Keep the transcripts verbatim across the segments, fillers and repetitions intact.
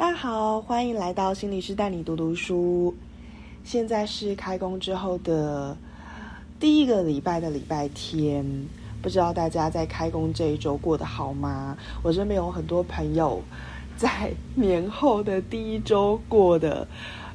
大家好，欢迎来到心理师带你读读书。现在是开工之后的第一个礼拜的礼拜天，不知道大家在开工这一周过得好吗？我身边有很多朋友在年后的第一周过得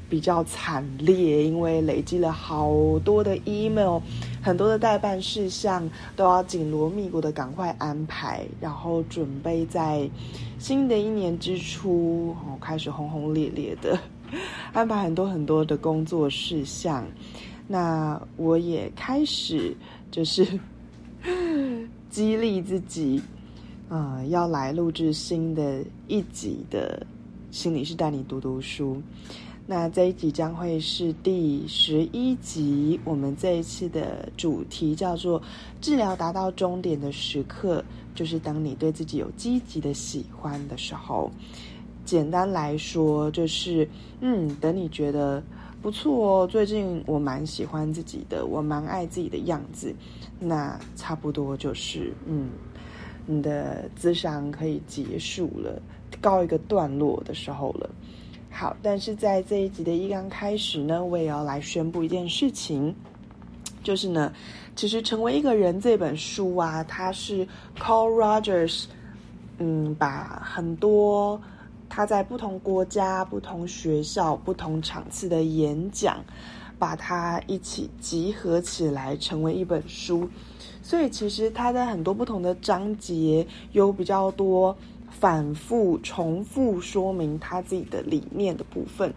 比较惨烈，因为累积了好多的 email， 很多的代办事项都要紧锣密鼓的赶快安排，然后准备在新的一年之初、哦、开始轰轰烈烈的安排很多很多的工作事项。那我也开始就是激励自己、呃、要来录制新的一集的心理师带你读读书。那这一集将会是第十一集，我们这一次的主题叫做治疗达到终点的时刻，就是当你对自己有积极的喜欢的时候。简单来说就是嗯，等你觉得不错哦，最近我蛮喜欢自己的，我蛮爱自己的样子，那差不多就是嗯，你的咨商可以结束了，告一个段落的时候了。好，但是在这一集的一刚开始呢，我也要来宣布一件事情，就是呢，其实《成为一个人》这本书啊，它是 Carl Rogers， 嗯，把很多他在不同国家、不同学校、不同场次的演讲，把它一起集合起来，成为一本书。所以其实它在很多不同的章节有比较多反复重复说明他自己的理念的部分，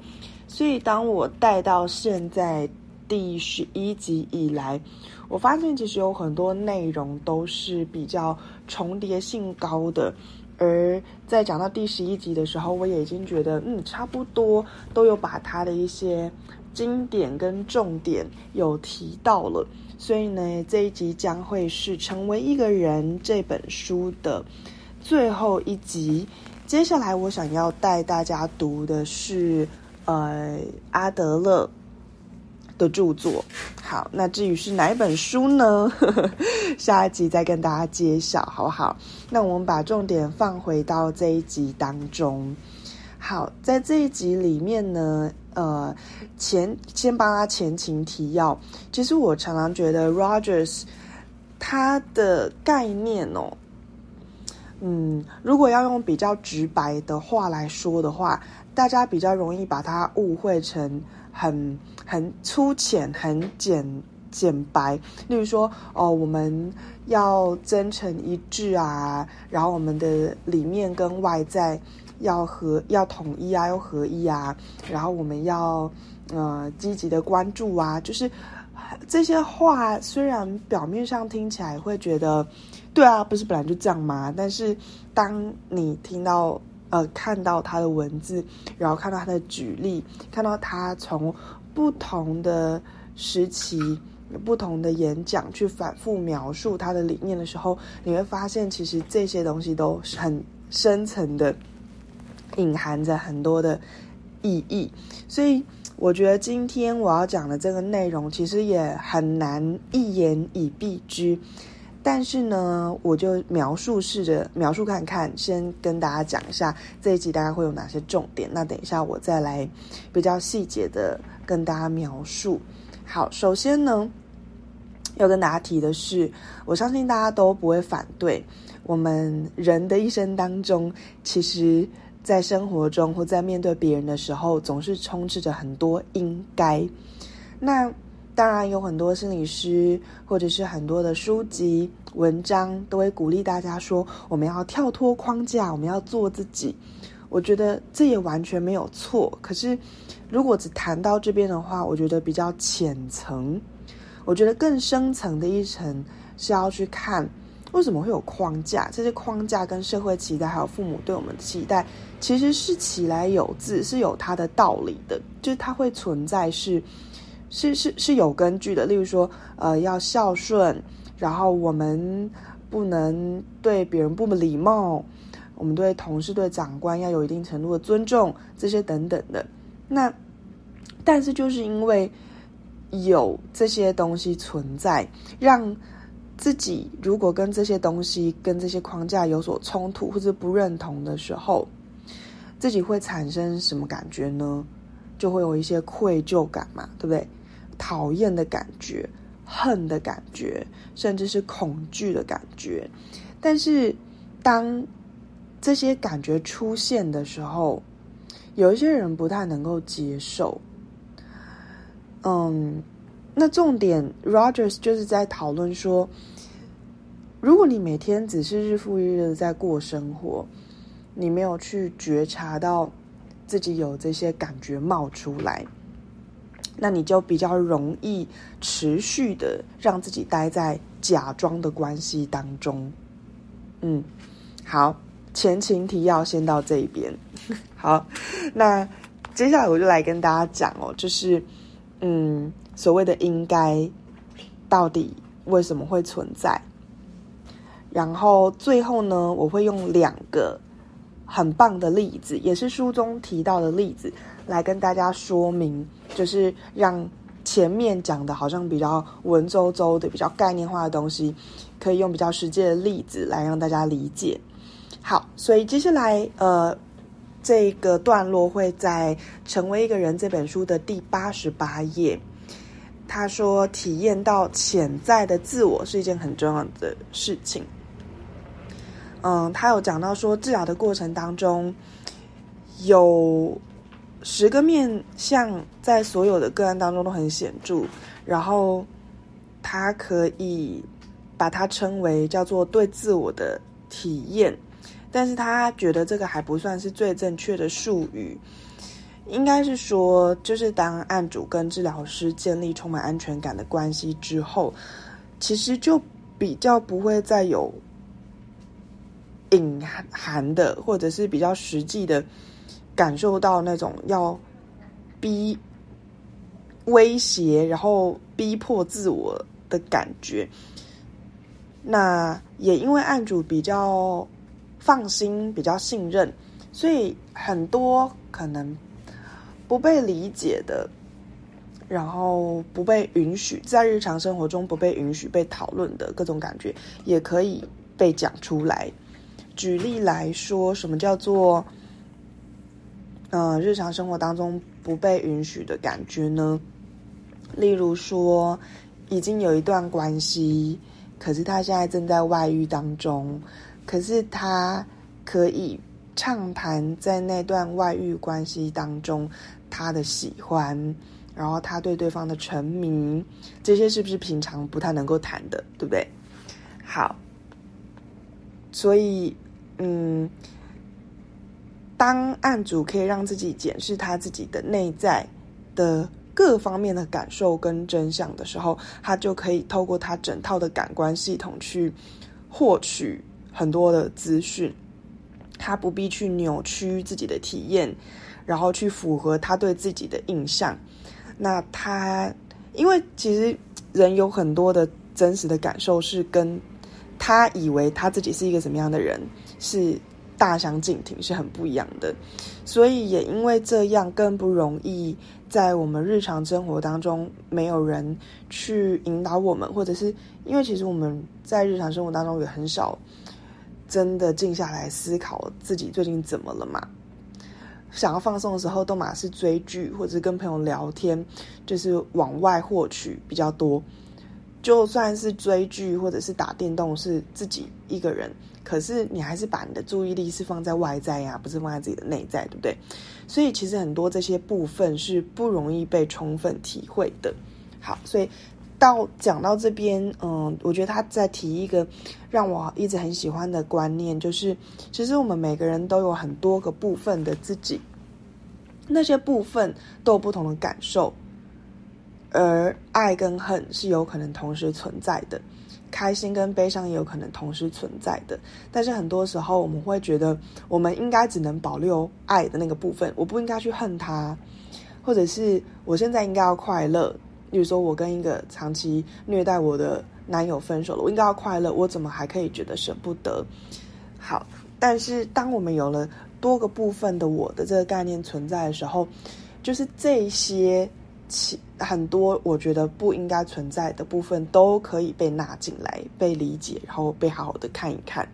所以当我带到现在第十一集以来，我发现其实有很多内容都是比较重叠性高的，而在讲到第十一集的时候，我也已经觉得嗯，差不多都有把他的一些经典跟重点有提到了。所以呢，这一集将会是成为一个人这本书的最后一集。接下来我想要带大家读的是呃阿德勒的著作。好，那至于是哪一本书呢？下一集再跟大家揭晓，好不好？那我们把重点放回到这一集当中。好，在这一集里面呢，呃，前先帮他前情提要。其实我常常觉得 Rogers 他的概念哦。嗯，如果要用比较直白的话来说的话，大家比较容易把它误会成很很粗浅、很简简白。例如说，哦，我们要真诚一致啊，然后我们的里面跟外在要合、要统一啊，要合一啊，然后我们要呃积极的关注啊，就是这些话虽然表面上听起来会觉得，对啊，不是本来就这样吗？但是当你听到呃看到他的文字，然后看到他的举例，看到他从不同的时期、不同的演讲去反复描述他的理念的时候，你会发现其实这些东西都很深层的隐含着很多的意义。所以我觉得今天我要讲的这个内容其实也很难一言以蔽之，但是呢，我就描述试着描述看看，先跟大家讲一下这一集大概会有哪些重点，那等一下我再来比较细节的跟大家描述。好，首先呢，要跟大家提的是，我相信大家都不会反对，我们人的一生当中，其实在生活中或在面对别人的时候，总是充斥着很多应该。那当然有很多心理师或者是很多的书籍文章都会鼓励大家说，我们要跳脱框架，我们要做自己。我觉得这也完全没有错，可是如果只谈到这边的话，我觉得比较浅层。我觉得更深层的一层是要去看为什么会有框架，这些框架跟社会期待还有父母对我们的期待其实是其来有自，是有它的道理的，就是它会存在，是是是是有根据的。例如说，呃，要孝顺，然后我们不能对别人不礼貌，我们对同事、对长官要有一定程度的尊重，这些等等的。那，但是就是因为有这些东西存在，让自己如果跟这些东西、跟这些框架有所冲突或者不认同的时候，自己会产生什么感觉呢？就会有一些愧疚感嘛，对不对？讨厌的感觉，恨的感觉，甚至是恐惧的感觉。但是当这些感觉出现的时候，有一些人不太能够接受。嗯，那重点 Rogers 就是在讨论说，如果你每天只是日复一日的在过生活，你没有去觉察到自己有这些感觉冒出来，那你就比较容易持续的让自己待在假装的关系当中。嗯，好，前情提要先到这一边。好，那接下来我就来跟大家讲哦，就是嗯，所谓的应该到底为什么会存在？然后最后呢，我会用两个很棒的例子，也是书中提到的例子，来跟大家说明，就是让前面讲的好像比较文绉绉的、比较概念化的东西，可以用比较实际的例子来让大家理解。好，所以接下来呃，这个段落会在《成为一个人》这本书的第八十八页。他说，体验到潜在的自我是一件很重要的事情。嗯，他有讲到说，治疗的过程当中有十个面向，在所有的个案当中都很显著，然后他可以把它称为叫做对自我的体验，但是他觉得这个还不算是最正确的术语，应该是说，就是当案主跟治疗师建立充满安全感的关系之后，其实就比较不会再有隐含的，或者是比较实际的感受到那种要逼、威胁，然后逼迫自我的感觉。那也因为案主比较放心、比较信任，所以很多可能不被理解的，然后不被允许，在日常生活中不被允许被讨论的各种感觉，也可以被讲出来。举例来说，什么叫做呃日常生活当中不被允许的感觉呢？例如说，已经有一段关系，可是他现在正在外遇当中，可是他可以畅谈在那段外遇关系当中他的喜欢，然后他对对方的沉迷，这些是不是平常不太能够谈的，对不对？好，所以嗯，当案主可以让自己检视他自己的内在的各方面的感受跟真相的时候，他就可以透过他整套的感官系统去获取很多的资讯，他不必去扭曲自己的体验，然后去符合他对自己的印象。那他因为其实人有很多的真实的感受是跟他以为他自己是一个什么样的人是大相径庭，是很不一样的，所以也因为这样更不容易在我们日常生活当中没有人去引导我们，或者是因为其实我们在日常生活当中也很少真的静下来思考自己最近怎么了嘛，想要放松的时候都嘛是追剧或者跟朋友聊天，就是往外获取比较多。就算是追剧或者是打电动是自己一个人，可是你还是把你的注意力是放在外在呀、啊，不是放在自己的内在，对不对？所以其实很多这些部分是不容易被充分体会的。好，所以到讲到这边，嗯，我觉得他在提一个让我一直很喜欢的观念，就是其实我们每个人都有很多个部分的自己，那些部分都有不同的感受。而爱跟恨是有可能同时存在的，开心跟悲伤也有可能同时存在的，但是很多时候我们会觉得我们应该只能保留爱的那个部分，我不应该去恨它，或者是我现在应该要快乐，例如说我跟一个长期虐待我的男友分手了，我应该要快乐，我怎么还可以觉得舍不得。好，但是当我们有了多个部分的我的这个概念存在的时候，就是这些很多我觉得不应该存在的部分都可以被纳进来，被理解，然后被好好的看一看，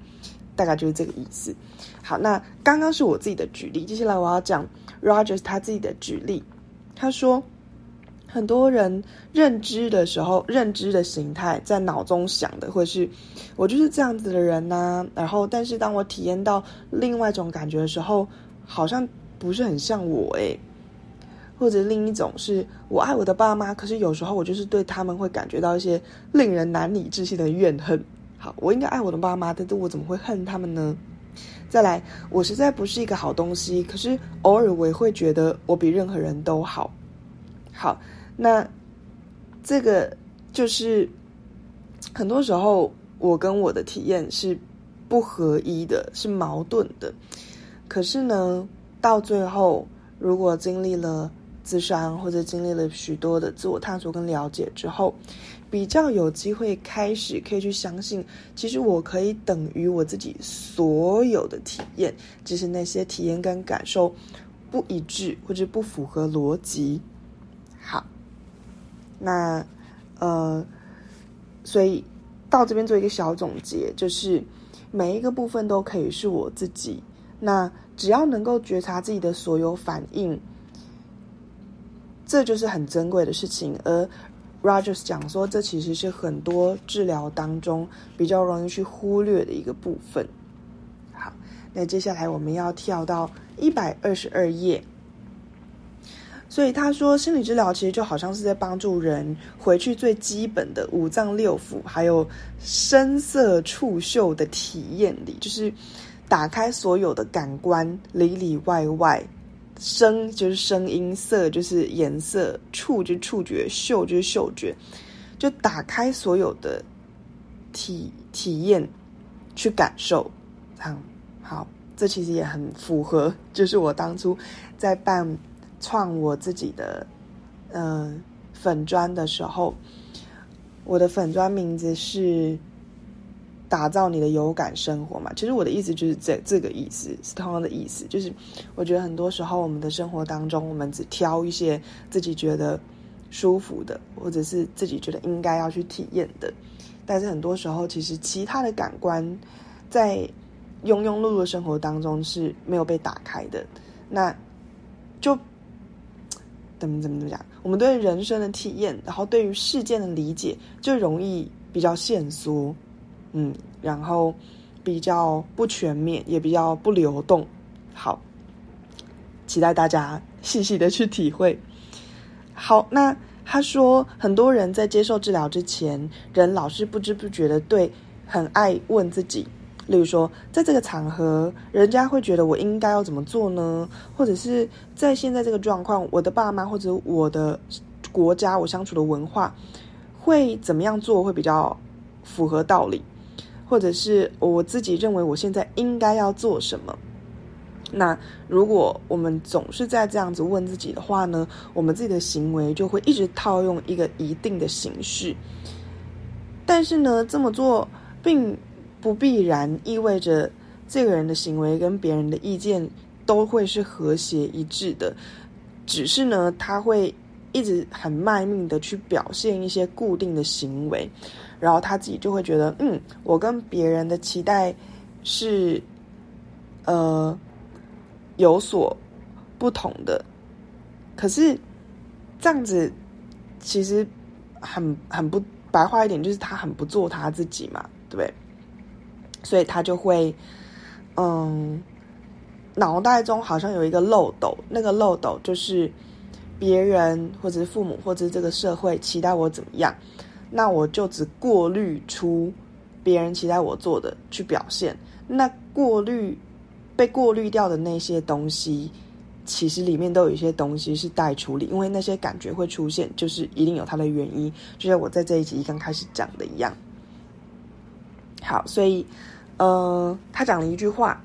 大概就是这个意思。好，那刚刚是我自己的举例，接下来我要讲 Rogers 他自己的举例。他说很多人认知的时候，认知的形态在脑中想的会是我就是这样子的人啊，然后但是当我体验到另外一种感觉的时候，好像不是很像我耶。或者另一种是我爱我的爸妈，可是有时候我就是对他们会感觉到一些令人难以置信的怨恨。好，我应该爱我的爸妈，但是我怎么会恨他们呢？再来，我实在不是一个好东西，可是偶尔我也会觉得我比任何人都好。好，那这个就是很多时候我跟我的体验是不合一的，是矛盾的。可是呢，到最后如果经历了咨商或者经历了许多的自我探索跟了解之后，比较有机会开始可以去相信，其实我可以等于我自己所有的体验，只是那些体验跟感受不一致或者不符合逻辑。好，那呃，所以到这边做一个小总结，就是每一个部分都可以是我自己，那只要能够觉察自己的所有反应，这就是很珍贵的事情。而 Rogers 讲说，这其实是很多治疗当中比较容易去忽略的一个部分。好，那接下来我们要跳到一百二十二页。所以他说，心理治疗其实就好像是在帮助人回去最基本的五脏六腑还有声色触嗅的体验里，就是打开所有的感官，里里外外，声就是声音，色就是颜色，触就是触觉，嗅就是嗅觉，就打开所有的体体验去感受。好，好，这其实也很符合，就是我当初在办创我自己的呃粉专的时候，我的粉专名字是打造你的有感生活嘛，其实我的意思就是这这个意思是同样的意思，就是我觉得很多时候我们的生活当中，我们只挑一些自己觉得舒服的，或者是自己觉得应该要去体验的，但是很多时候其实其他的感官在庸庸碌碌的生活当中是没有被打开的。那就怎么怎么怎么讲，我们对人生的体验，然后对于事件的理解就容易比较限缩，嗯，然后比较不全面，也比较不流动。好，期待大家细细的去体会。好，那他说，很多人在接受治疗之前，人老是不知不觉的对很爱问自己，例如说，在这个场合，人家会觉得我应该要怎么做呢？或者是在现在这个状况，我的爸妈或者我的国家，我相处的文化会怎么样做会比较符合道理？或者是我自己认为我现在应该要做什么。那如果我们总是在这样子问自己的话呢，我们自己的行为就会一直套用一个一定的形式，但是呢，这么做并不必然意味着这个人的行为跟别人的意见都会是和谐一致的，只是呢，他会一直很卖命的去表现一些固定的行为，然后他自己就会觉得，嗯，我跟别人的期待是呃有所不同的，可是这样子其实很很不白话一点，就是他很不做他自己嘛，对不对？所以他就会嗯脑袋中好像有一个漏斗，那个漏斗就是别人或者是父母或者是这个社会期待我怎么样，那我就只过滤出别人期待我做的去表现，那过滤被过滤掉的那些东西，其实里面都有一些东西是待处理，因为那些感觉会出现，就是一定有它的原因，就像我在这一集刚开始讲的一样。好，所以呃，他讲了一句话，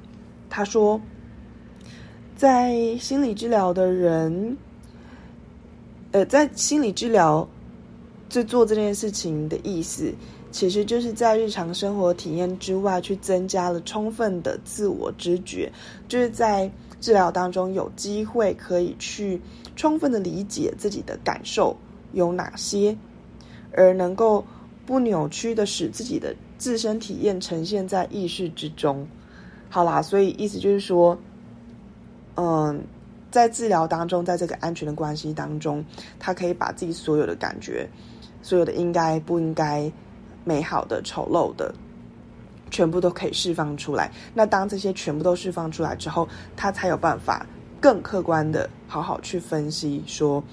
他说，在心理治疗的人，呃，在心理治疗就做这件事情的意思，其实就是在日常生活体验之外去增加了充分的自我知觉，就是在治疗当中有机会可以去充分的理解自己的感受有哪些，而能够不扭曲的使自己的自身体验呈现在意识之中。好啦，所以意思就是说，嗯，在治疗当中，在这个安全的关系当中，他可以把自己所有的感觉，所有的应该不应该，美好的丑陋的，全部都可以释放出来。那当这些全部都释放出来之后，他才有办法更客观的好好去分析说，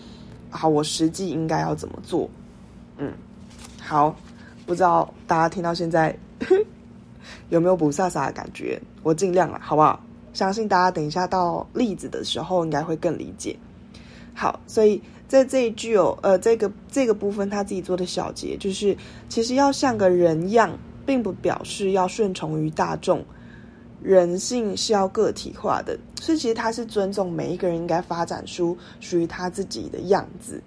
好，我实际应该要怎么做。嗯，好，不知道大家听到现在有没有不飒飒的感觉，我尽量了，好不好？相信大家等一下到例子的时候应该会更理解。好，所以在这一句有呃这个这个部分他自己做的小结就是，其实要像个人样并不表示要顺从于大众，人性是要个体化的，所以其实他是尊重每一个人应该发展出属于他自己的样子。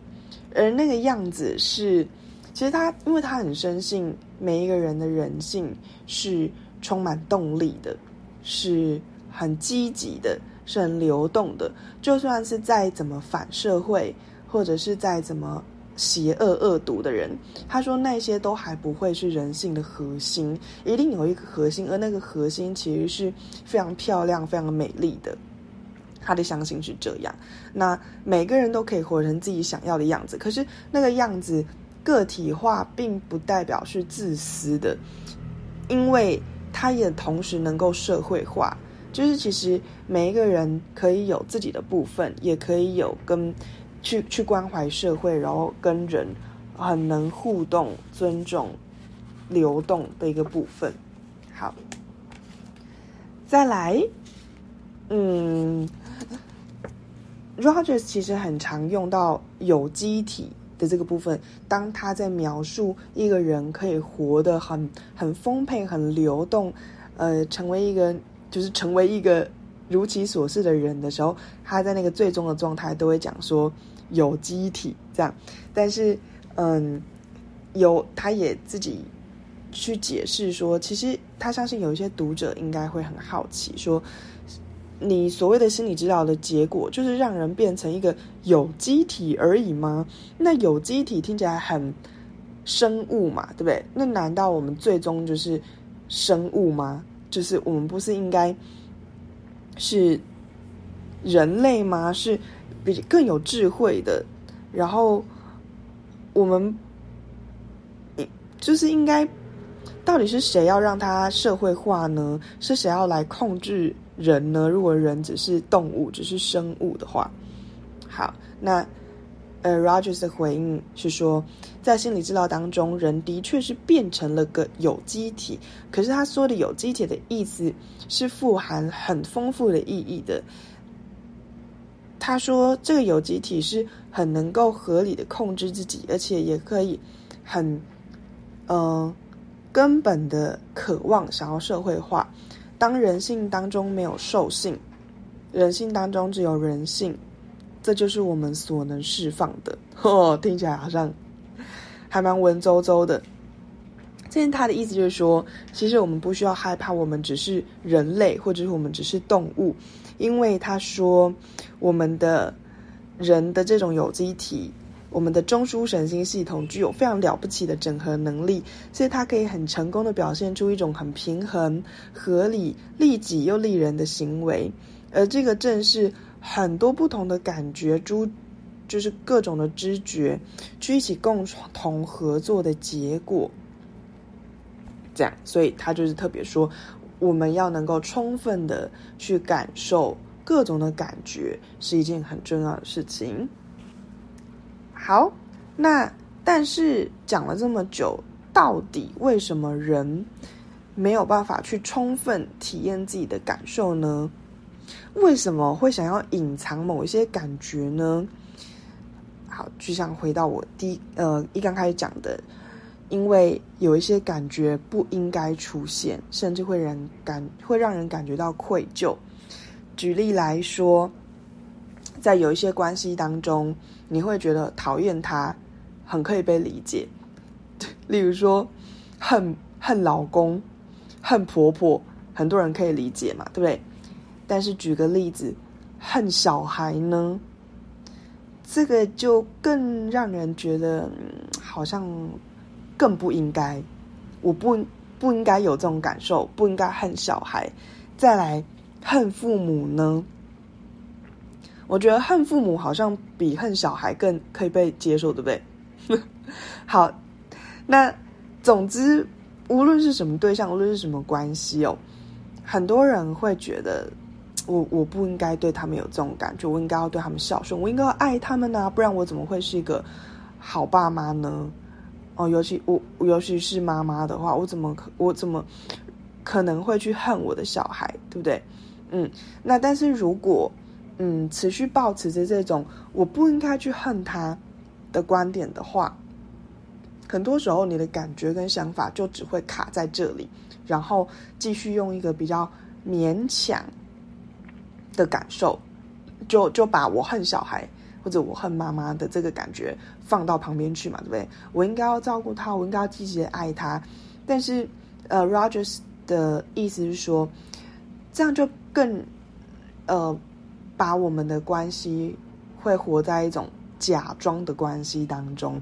而那个样子是，其实他因为他很深信每一个人的人性是充满动力的，是很积极的，是很流动的，就算是再怎么反社会或者是再怎么邪恶恶毒的人，他说那些都还不会是人性的核心，一定有一个核心，而那个核心其实是非常漂亮非常美丽的，他的相信是这样。那每个人都可以活成自己想要的样子，可是那个样子个体化并不代表是自私的，因为他也同时能够社会化，就是其实每一个人可以有自己的部分，也可以有跟去去关怀社会，然后跟人很能互动尊重流动的一个部分。好，再来，嗯 Rogers 其实很常用到有机体的这个部分，当他在描述一个人可以活得很很丰沛很流动，呃，成为一个就是成为一个如其所是的人的时候，他在那个最终的状态都会讲说有机体这样。但是嗯，有他也自己去解释说，其实他相信有一些读者应该会很好奇说，你所谓的心理治疗的结果就是让人变成一个有机体而已吗？那有机体听起来很生物嘛，对不对？那难道我们最终就是生物吗？就是我们不是应该是人类吗？是比更有智慧的，然后我们就是应该，到底是谁要让它社会化呢？是谁要来控制人呢？如果人只是动物，只是生物的话。好，那呃 Rogers 的回应是说，在心理治疗当中，人的确是变成了个有机体，可是他说的有机体的意思是富含很丰富的意义的。他说这个有机体是很能够合理的控制自己，而且也可以很呃根本的渴望想要社会化。当人性当中没有兽性，人性当中只有人性，这就是我们所能释放的。哦，听起来好像还蛮文绉绉的。这是他的意思，就是说其实我们不需要害怕我们只是人类或者是我们只是动物，因为他说我们的人的这种有机体，我们的中枢神经系统具有非常了不起的整合能力，所以它可以很成功的表现出一种很平衡合理利己又利人的行为，而这个正是很多不同的感觉，就是各种的知觉去一起共同合作的结果这样。所以他就是特别说，我们要能够充分的去感受各种的感觉是一件很重要的事情。好，那但是讲了这么久，到底为什么人没有办法去充分体验自己的感受呢？为什么会想要隐藏某一些感觉呢？好，就像回到我第呃一刚开始讲的，因为有一些感觉不应该出现，甚至会人感会让人感觉到愧疚。举例来说，在有一些关系当中，你会觉得讨厌他很可以被理解，例如说恨恨老公恨婆婆，很多人可以理解嘛，对不对？但是举个例子，恨小孩呢，这个就更让人觉得、嗯、好像更不应该，我不不应该有这种感受，不应该恨小孩。再来恨父母呢，我觉得恨父母好像比恨小孩更可以被接受，对不对？好，那总之无论是什么对象，无论是什么关系哦，很多人会觉得我我不应该对他们有这种感觉，我应该要对他们孝顺，我应该要爱他们啊，不然我怎么会是一个好爸妈呢？哦，尤其我尤其是妈妈的话，我怎么我怎么可能会去恨我的小孩，对不对？嗯，那但是如果嗯持续抱持着这种我不应该去恨他的观点的话，很多时候你的感觉跟想法就只会卡在这里，然后继续用一个比较勉强的感受就就把我恨小孩或者我恨妈妈的这个感觉放到旁边去嘛，对不对？我应该要照顾他，我应该要积极的爱他。但是呃 Rogers 的意思是说，这样就更呃把我们的关系会活在一种假装的关系当中，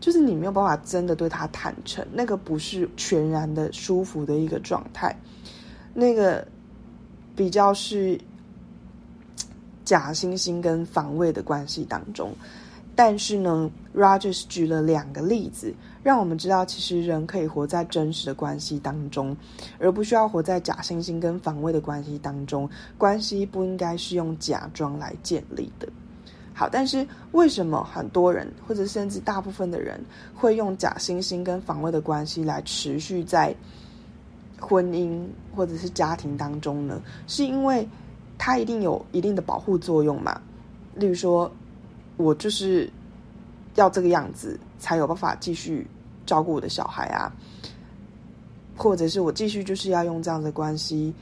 就是你没有办法真的对他坦诚，那个不是全然的舒服的一个状态，那个比较是假惺惺跟防卫的关系当中。但是呢 Rogers 举了两个例子让我们知道，其实人可以活在真实的关系当中，而不需要活在假惺惺跟防卫的关系当中，关系不应该是用假装来建立的。好，但是为什么很多人或者甚至大部分的人会用假惺惺跟防卫的关系来持续在婚姻或者是家庭当中呢？是因为它一定有一定的保护作用嘛，例如说我就是要这个样子才有办法继续照顾我的小孩啊，或者是我继续就是要用这样的关系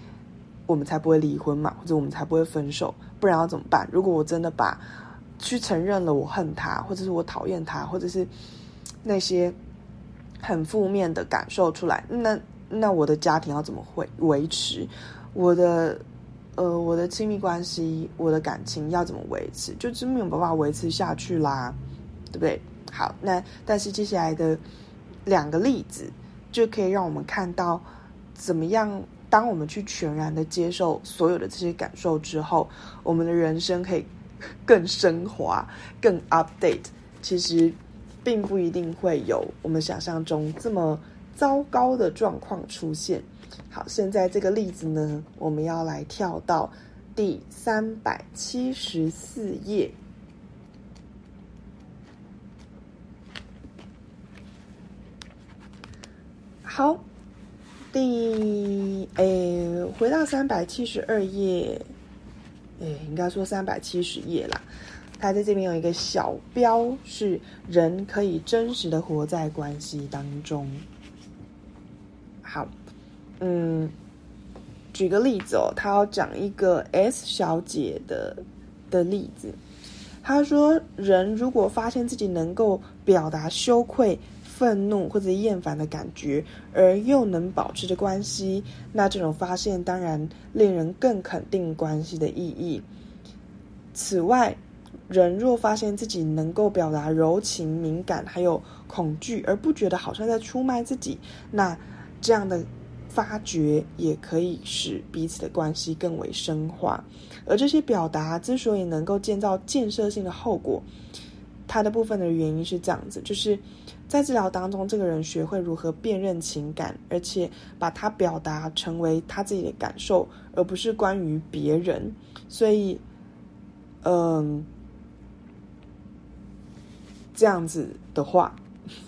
我们才不会离婚嘛，或者我们才不会分手，不然要怎么办？如果我真的把去承认了我恨他，或者是我讨厌他，或者是那些很负面的感受出来，那那我的家庭要怎么会维持？我的呃我的亲密关系，我的感情要怎么维持？就真没有办法维持下去啦，对不对？好，那但是接下来的两个例子就可以让我们看到怎么样，当我们去全然的接受所有的这些感受之后，我们的人生可以更升华更 update， 其实并不一定会有我们想象中这么糟糕的状况出现。好，现在这个例子呢，我们要来跳到第三百七十四页。好，第诶回到三百七十二页，诶应该说三百七十页啦。它在这边有一个小标是人可以真实的活在关系当中。好，嗯，举个例子哦，他要讲一个 S 小姐的的例子。他说，人如果发现自己能够表达羞愧、愤怒或者厌烦的感觉，而又能保持着关系，那这种发现当然令人更肯定关系的意义。此外，人若发现自己能够表达柔情、敏感还有恐惧，而不觉得好像在出卖自己，那这样的发掘也可以使彼此的关系更为深化。而这些表达之所以能够建造建设性的后果，它的部分的原因是这样子，就是在治疗当中，这个人学会如何辨认情感，而且把它表达成为他自己的感受，而不是关于别人。所以嗯，这样子的话，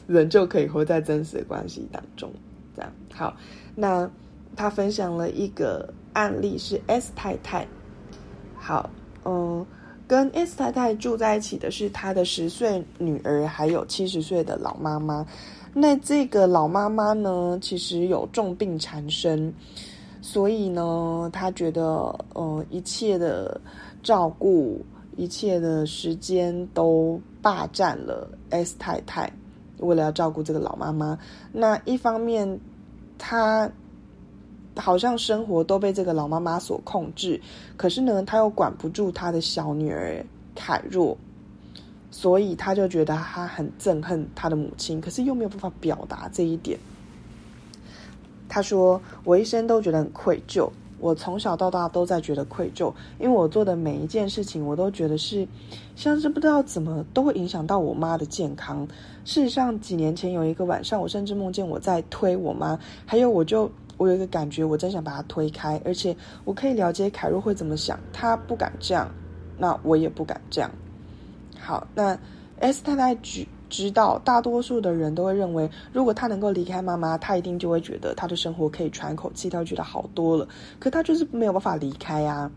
人就可以活在真实的关系当中。好，那他分享了一个案例是 S 太太。好，嗯，跟 S 太太住在一起的是她的十岁女儿，还有七十岁的老妈妈。那这个老妈妈呢，其实有重病缠身，所以呢，她觉得，呃，一切的照顾、一切的时间都霸占了 S 太太。为了要照顾这个老妈妈，那一方面她好像生活都被这个老妈妈所控制，可是呢她又管不住她的小女儿凯若，所以她就觉得她很憎恨她的母亲，可是又没有办法表达这一点。她说，我一生都觉得很愧疚，我从小到大都在觉得愧疚，因为我做的每一件事情我都觉得是像是不知道怎么都会影响到我妈的健康。事实上几年前有一个晚上，我甚至梦见我在推我妈，还有我就我有一个感觉，我真想把她推开，而且我可以了解凯若会怎么想，她不敢这样，那我也不敢这样。好，那 S 太太举知道大多数的人都会认为，如果他能够离开妈妈，他一定就会觉得他的生活可以喘口气，他觉得好多了，可他就是没有办法离开啊。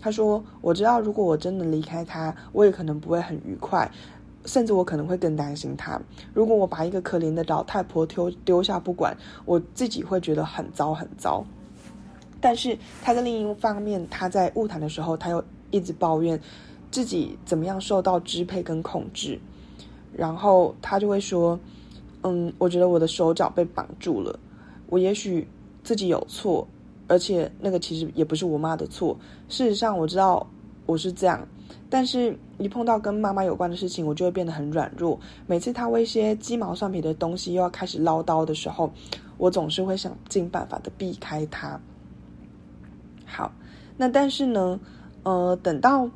他说我知道如果我真的离开他，我也可能不会很愉快，甚至我可能会更担心他。如果我把一个可怜的老太婆丢丢下不管，我自己会觉得很糟很糟。但是他在另一方面，他在晤谈的时候，他又一直抱怨自己怎么样受到支配跟控制，然后他就会说，嗯，我觉得我的手脚被绑住了，我也许自己有错，而且那个其实也不是我妈的错。事实上我知道我是这样，但是一碰到跟妈妈有关的事情，我就会变得很软弱。每次她为一些鸡毛蒜皮的东西又要开始唠叨的时候，我总是会想尽办法的避开她。好，那但是呢，呃，等到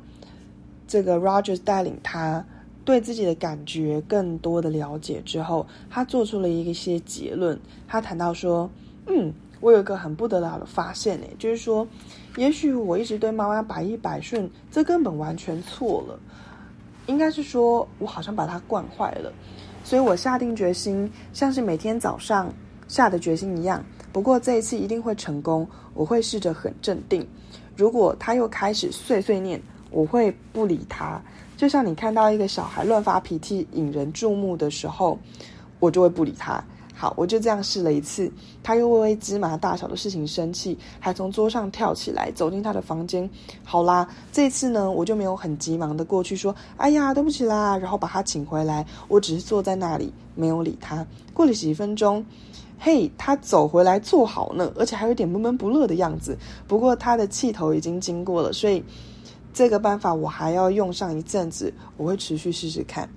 这个 Rogers 带领他对自己的感觉更多的了解之后，他做出了一些结论。他谈到说，嗯，我有一个很不得了的发现，就是说也许我一直对妈妈百依百顺，这根本完全错了，应该是说我好像把她惯坏了。所以我下定决心，像是每天早上下的决心一样，不过这一次一定会成功，我会试着很镇定。如果他又开始碎碎念，我会不理他，就像你看到一个小孩乱发脾气引人注目的时候，我就会不理他。好，我就这样试了一次，他又为芝麻大小的事情生气，还从桌上跳起来走进他的房间。好啦，这次呢我就没有很急忙的过去说哎呀对不起啦，然后把他请回来，我只是坐在那里没有理他。过了几分钟，嘿，他走回来坐好呢，而且还有点闷闷不乐的样子。不过他的气头已经经过了，所以这个办法我还要用上一阵子，我会持续试试看。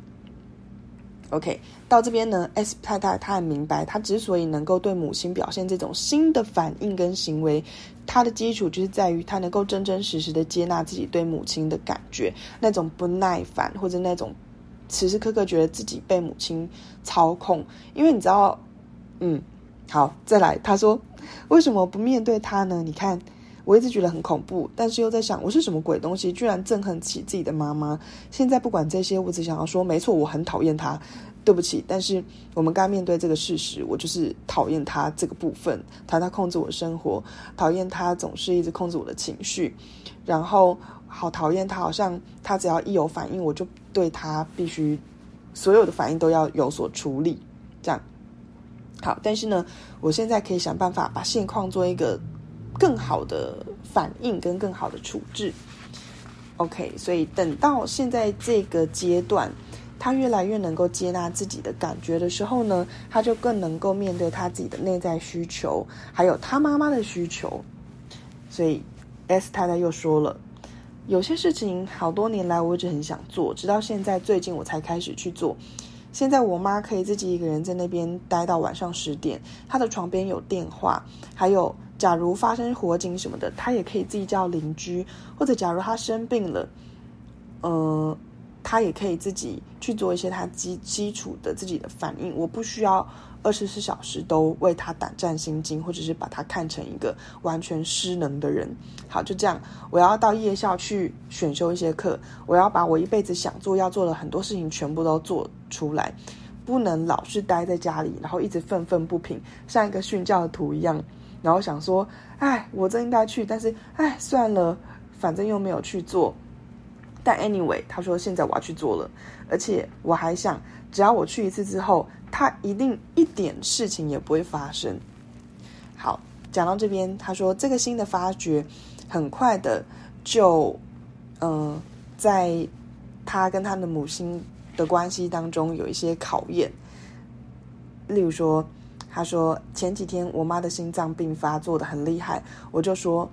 OK， 到这边呢 S 太太她很明白，她之所以能够对母亲表现这种新的反应跟行为，她的基础就是在于她能够真真实实的接纳自己对母亲的感觉，那种不耐烦或者那种时时刻刻觉得自己被母亲操控。因为你知道，嗯，好，再来，她说为什么不面对她呢？你看我一直觉得很恐怖，但是又在想我是什么鬼东西居然憎恨起自己的妈妈。现在不管这些，我只想要说没错，我很讨厌她，对不起，但是我们该面对这个事实，我就是讨厌她这个部分，她她控制我的生活，讨厌她总是一直控制我的情绪，然后好讨厌她，好像她只要一有反应，我就对她必须所有的反应都要有所处理，这样。好，但是呢我现在可以想办法把现况做一个更好的反应跟更好的处置。 OK， 所以等到现在这个阶段，他越来越能够接纳自己的感觉的时候呢，他就更能够面对他自己的内在需求还有他妈妈的需求。所以 S 太太又说了，有些事情好多年来我一直很想做，直到现在最近我才开始去做。现在我妈可以自己一个人在那边待到晚上十点，她的床边有电话，还有假如发生火警什么的，她也可以自己叫邻居，或者假如她生病了，呃，她也可以自己去做一些她基基础的自己的反应。我不需要二十四小时都为她胆战心惊，或者是把她看成一个完全失能的人。好，就这样，我要到夜校去选修一些课，我要把我一辈子想做要做的很多事情全部都做出来，不能老是待在家里，然后一直愤愤不平，像一个训教徒一样。然后想说哎，我真应该去，但是哎，算了，反正又没有去做。但 anyway， 他说现在我要去做了，而且我还想只要我去一次之后，他一定一点事情也不会发生。好，讲到这边，他说这个新的发掘很快的就呃，在他跟他的母亲的关系当中有一些考验。例如说他说前几天我妈的心脏病发作得很厉害，我就说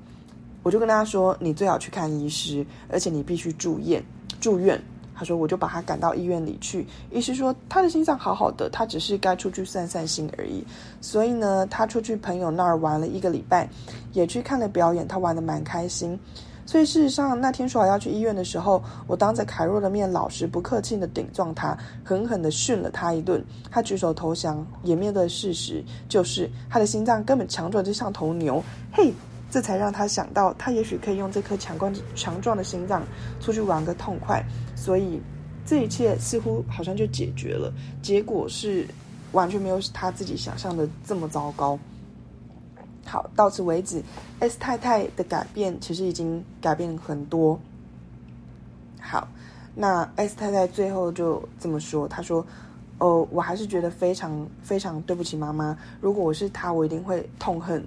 我就跟他说你最好去看医师，而且你必须住院住院。他说我就把他赶到医院里去，医师说他的心脏好好的，他只是该出去散散心而已。所以呢他出去朋友那儿玩了一个礼拜，也去看了表演，他玩得蛮开心。所以事实上那天说好要去医院的时候，我当着凯若的面老实不客气的顶撞他，狠狠的训了他一顿，他举手投降，也面对事实，就是他的心脏根本强壮就像头牛。嘿，这才让他想到他也许可以用这颗强壮强壮的心脏出去玩个痛快。所以这一切似乎好像就解决了，结果是完全没有他自己想象的这么糟糕。好，到此为止 S 太太的改变其实已经改变很多。好，那 S 太太最后就这么说，她说哦，我还是觉得非常非常对不起妈妈，如果我是她我一定会痛恨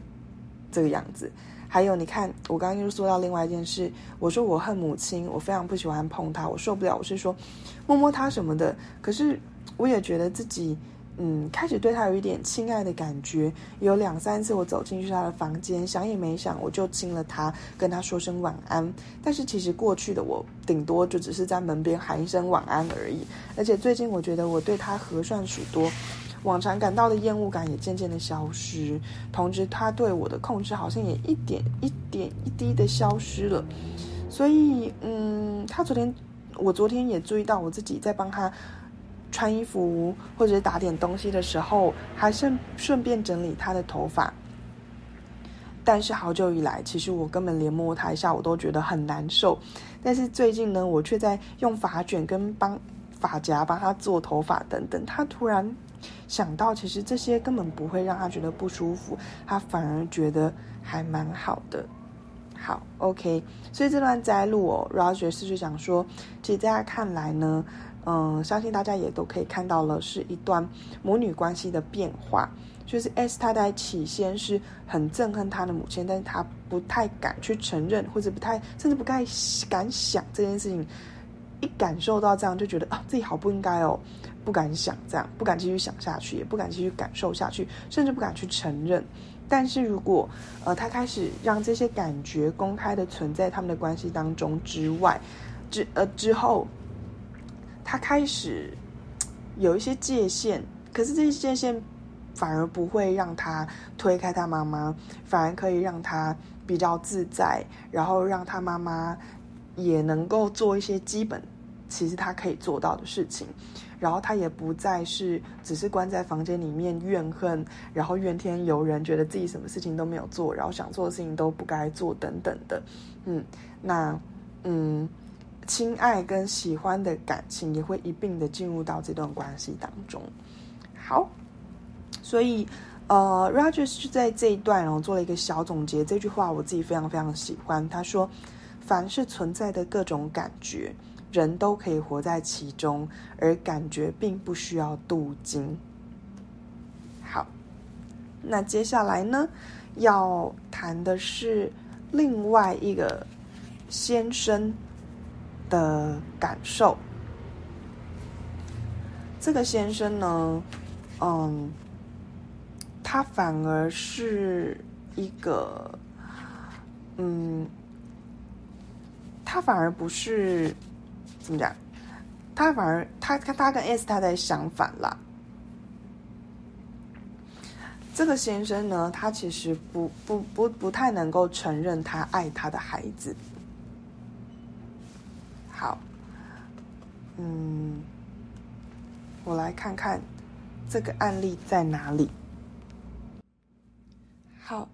这个样子。还有你看我刚刚又说到另外一件事，我说我恨母亲，我非常不喜欢碰她，我受不了，我是说摸摸她什么的，可是我也觉得自己嗯，开始对他有一点亲爱的感觉，有两三次我走进去他的房间，想也没想我就亲了他，跟他说声晚安。但是其实过去的我顶多就只是在门边喊一声晚安而已。而且最近我觉得我对他和善许多，往常感到的厌恶感也渐渐的消失，同时他对我的控制好像也一点一点一滴的消失了。所以嗯，他昨天我昨天也注意到我自己在帮他穿衣服或者打点东西的时候，还顺顺便整理他的头发。但是好久以来，其实我根本连摸他一下我都觉得很难受。但是最近呢，我却在用发卷跟帮发夹帮他做头发等等。他突然想到，其实这些根本不会让他觉得不舒服，他反而觉得还蛮好的。好 ，OK， 所以这段摘录哦 ，Rogers 就想说，其实在他看来呢。嗯，相信大家也都可以看到了，是一段母女关系的变化。就是 S 太太起先是很憎恨她的母亲，但是她不太敢去承认，或者不太甚至不太敢想这件事情。一感受到这样，就觉得啊，自己好不应该哦，不敢想这样，不敢继续想下去，也不敢继续感受下去，甚至不敢去承认。但是如果呃，她开始让这些感觉公开的存在他们的关系当中之外，之呃之后。他开始有一些界限，可是这些界限反而不会让他推开他妈妈，反而可以让他比较自在，然后让他妈妈也能够做一些基本其实他可以做到的事情，然后他也不再是只是关在房间里面怨恨，然后怨天尤人，觉得自己什么事情都没有做，然后想做的事情都不该做等等的。嗯，那嗯亲爱跟喜欢的感情也会一并的进入到这段关系当中。好，所以呃 Rogers 就在这一段然后做了一个小总结，这句话我自己非常非常喜欢。他说，凡是存在的各种感觉，人都可以活在其中，而感觉并不需要镀金。好，那接下来呢，要谈的是另外一个先生的感受。这个先生呢，嗯，他反而是一个，嗯，他反而不是怎么讲，他反而他他跟 S 太太相反啦。这个先生呢，他其实不不不不太能够承认他爱他的孩子。好，嗯，我来看看这个案例在哪里。好，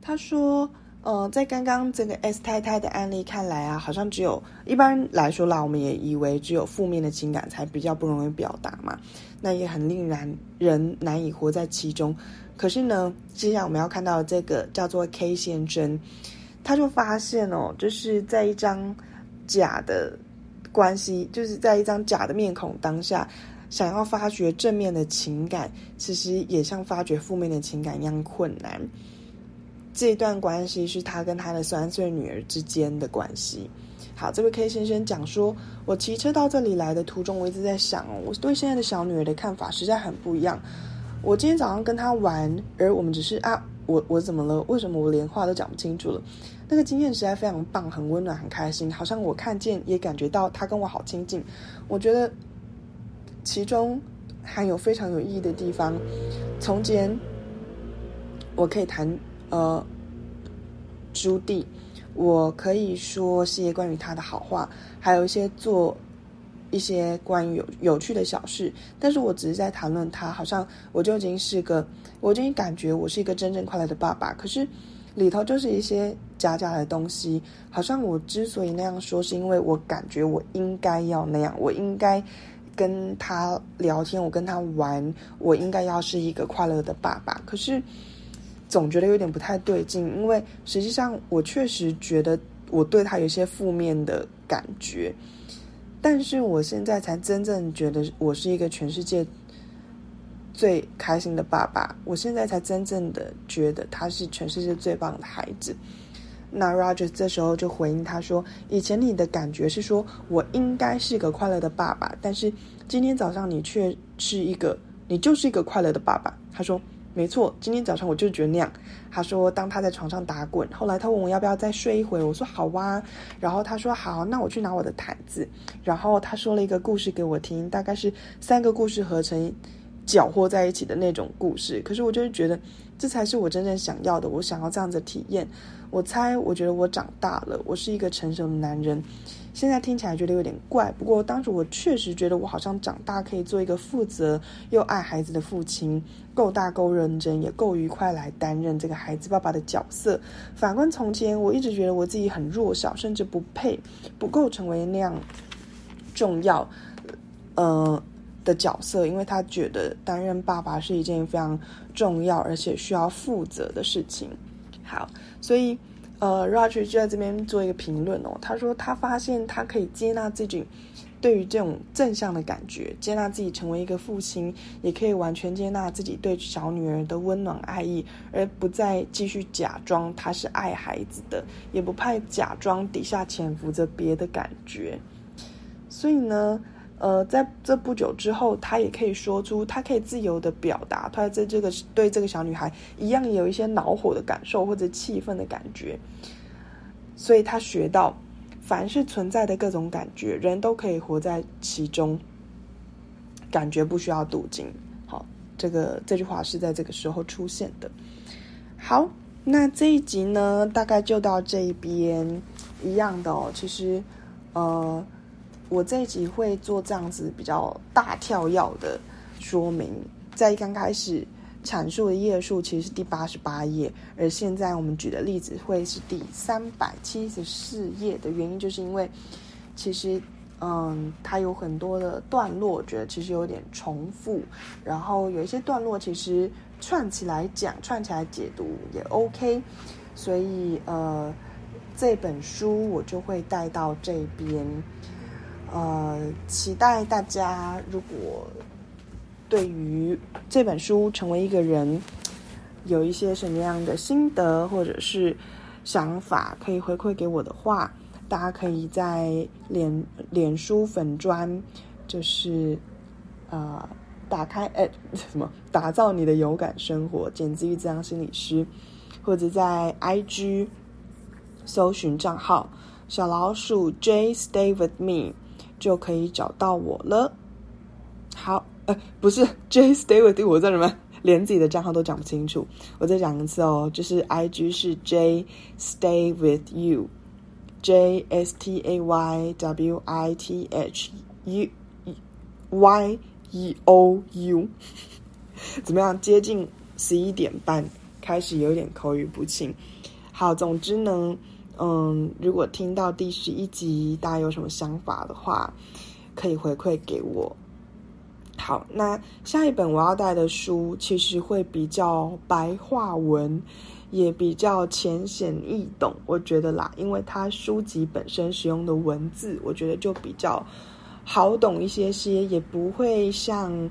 他说，呃，在刚刚这个 S 太太的案例看来啊，好像只有一般来说啦，我们也以为只有负面的情感才比较不容易表达嘛，那也很令人人难以活在其中。可是呢，接下来我们要看到这个叫做 K 先生，他就发现哦，就是在一张假的。关系就是在一张假的面孔当下，想要发掘正面的情感，其实也像发掘负面的情感一样困难。这一段关系是他跟他的三岁女儿之间的关系。好，这位 K 先生讲说，我骑车到这里来的途中，我一直在想，我对现在的小女儿的看法实在很不一样。我今天早上跟她玩，而我们只是啊我我怎么了？为什么我连话都讲不清楚了？那个经验实在非常棒，很温暖，很开心，好像我看见也感觉到他跟我好亲近。我觉得其中还有非常有意义的地方，从前我可以谈呃朱棣，我可以说些关于他的好话，还有一些做一些关于有有趣的小事，但是我只是在谈论他，好像我就已经是个，我就已经感觉我是一个真正快乐的爸爸。可是里头就是一些假假的东西，好像我之所以那样说，是因为我感觉我应该要那样，我应该跟他聊天，我跟他玩，我应该要是一个快乐的爸爸。可是总觉得有点不太对劲，因为实际上我确实觉得我对他有些负面的感觉。但是我现在才真正觉得我是一个全世界最开心的爸爸，我现在才真正的觉得他是全世界最棒的孩子。那 Rogers 这时候就回应他说，以前你的感觉是说我应该是个快乐的爸爸，但是今天早上你却是一个，你就是一个快乐的爸爸。他说没错，今天早上我就觉得那样。他说当他在床上打滚，后来他问我要不要再睡一会，我说好啊，然后他说好，那我去拿我的毯子，然后他说了一个故事给我听，大概是三个故事合成搅和在一起的那种故事。可是我就是觉得这才是我真正想要的，我想要这样子体验。我猜我觉得我长大了，我是一个成熟的男人。现在听起来觉得有点怪，不过当时我确实觉得我好像长大可以做一个负责又爱孩子的父亲，够大够认真，也够愉快来担任这个孩子爸爸的角色。反观从前，我一直觉得我自己很弱小，甚至不配，不够成为那样重要呃的角色，因为他觉得担任爸爸是一件非常重要而且需要负责的事情。好，所以呃 Rogers 就在这边做一个评论哦，他说他发现他可以接纳自己对于这种正向的感觉，接纳自己成为一个父亲，也可以完全接纳自己对小女儿的温暖爱意，而不再继续假装他是爱孩子的，也不怕假装底下潜伏着别的感觉。所以呢呃，在这不久之后，他也可以说出，他可以自由的表达他在这个对这个小女孩一样也有一些恼火的感受或者气愤的感觉。所以他学到凡是存在的各种感觉，人都可以活在其中，感觉不需要镀金。好，这个这句话是在这个时候出现的。好，那这一集呢大概就到这一边一样的哦。其实呃我这一集会做这样子比较大跳跃的说明，在刚开始阐述的页数其实是第八十八页，而现在我们举的例子会是第三百七十四页的原因，就是因为其实嗯，它有很多的段落我觉得其实有点重复，然后有一些段落其实串起来讲串起来解读也 OK， 所以呃，这本书我就会带到这边。呃，期待大家如果对于这本书成为一个人有一些什么样的心得或者是想法可以回馈给我的话，大家可以在脸脸书粉专就是呃打开哎什么打造你的有感生活，简自于这样心理师，或者在 I G 搜寻账号小老鼠 J Stay With Me就可以找到我了。好，呃，不是 J Stay With You， 我在什么连自己的账号都讲不清楚，我再讲一次哦，就是 I G 是 J Stay With You， J S T A Y W I T H U Y E O U。怎么样？接近十一点半开始有点口语不清。好，总之呢。嗯，如果听到第十一集大家有什么想法的话可以回馈给我。好，那下一本我要带的书其实会比较白话文，也比较浅显易懂，我觉得啦，因为它书籍本身使用的文字我觉得就比较好懂一些些，也不会像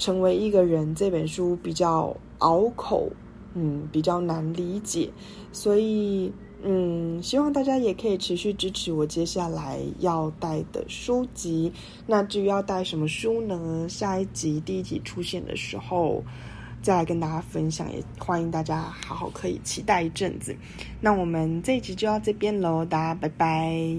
成为一个人这本书比较拗口，嗯，比较难理解，所以嗯，希望大家也可以持续支持我接下来要带的书籍。那至于要带什么书呢？下一集第一集出现的时候再来跟大家分享，也欢迎大家好好可以期待一阵子。那我们这一集就到这边咯，大家拜拜。